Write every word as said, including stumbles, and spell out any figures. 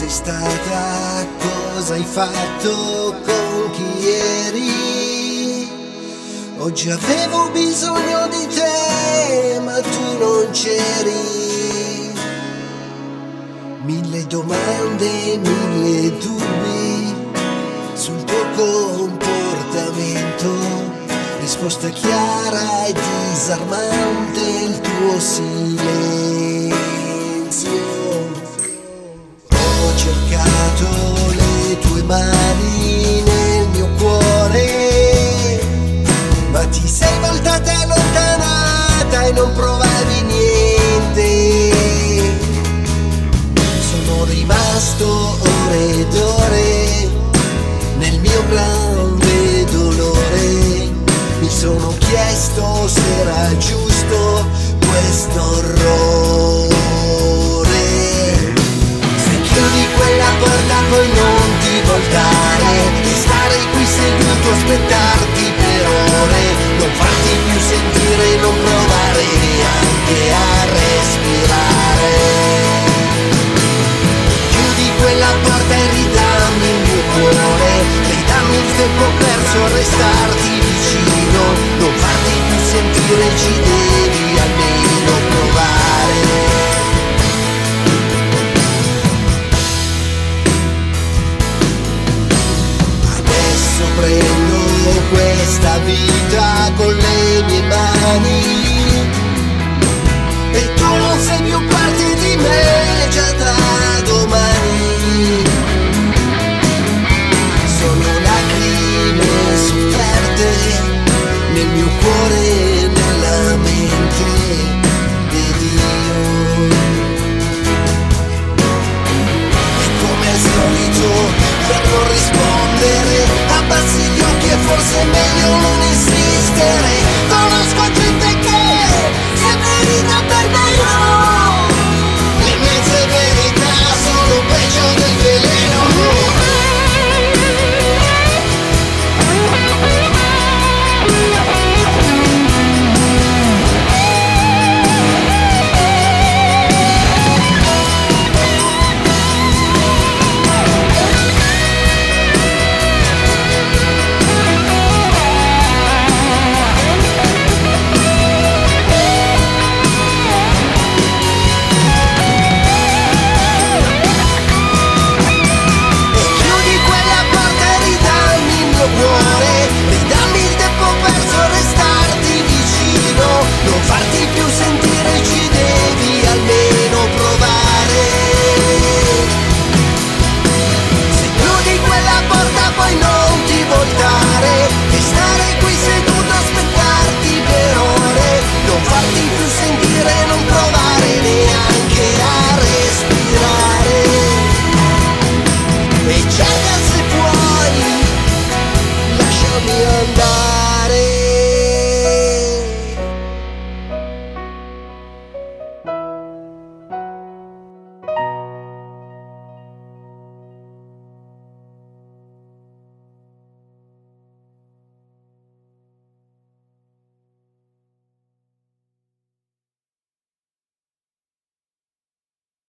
sei stata, cosa hai fatto con chi eri. Oggi avevo bisogno di te, ma tu non c'eri. Mille domande, mille dubbi sul tuo comportamento. Risposta chiara e disarmante, il tuo silenzio. Ho cercato le tue mani nel mio cuore, ma ti sei voltata e allontanata e non provavi niente. Sono rimasto ore ed ore nel mio grande dolore. Mi sono chiesto se era giusto questo orrore. Chiudi quella porta, poi non ti voltare, e stare qui seduto, aspettarti per ore, non farti più sentire, non provare neanche a respirare. Chiudi quella porta e ridammi il mio cuore, ridammi il tempo perso a restarti vicino, non farti più sentire, ci devi almeno provare. Prendo questa vita con le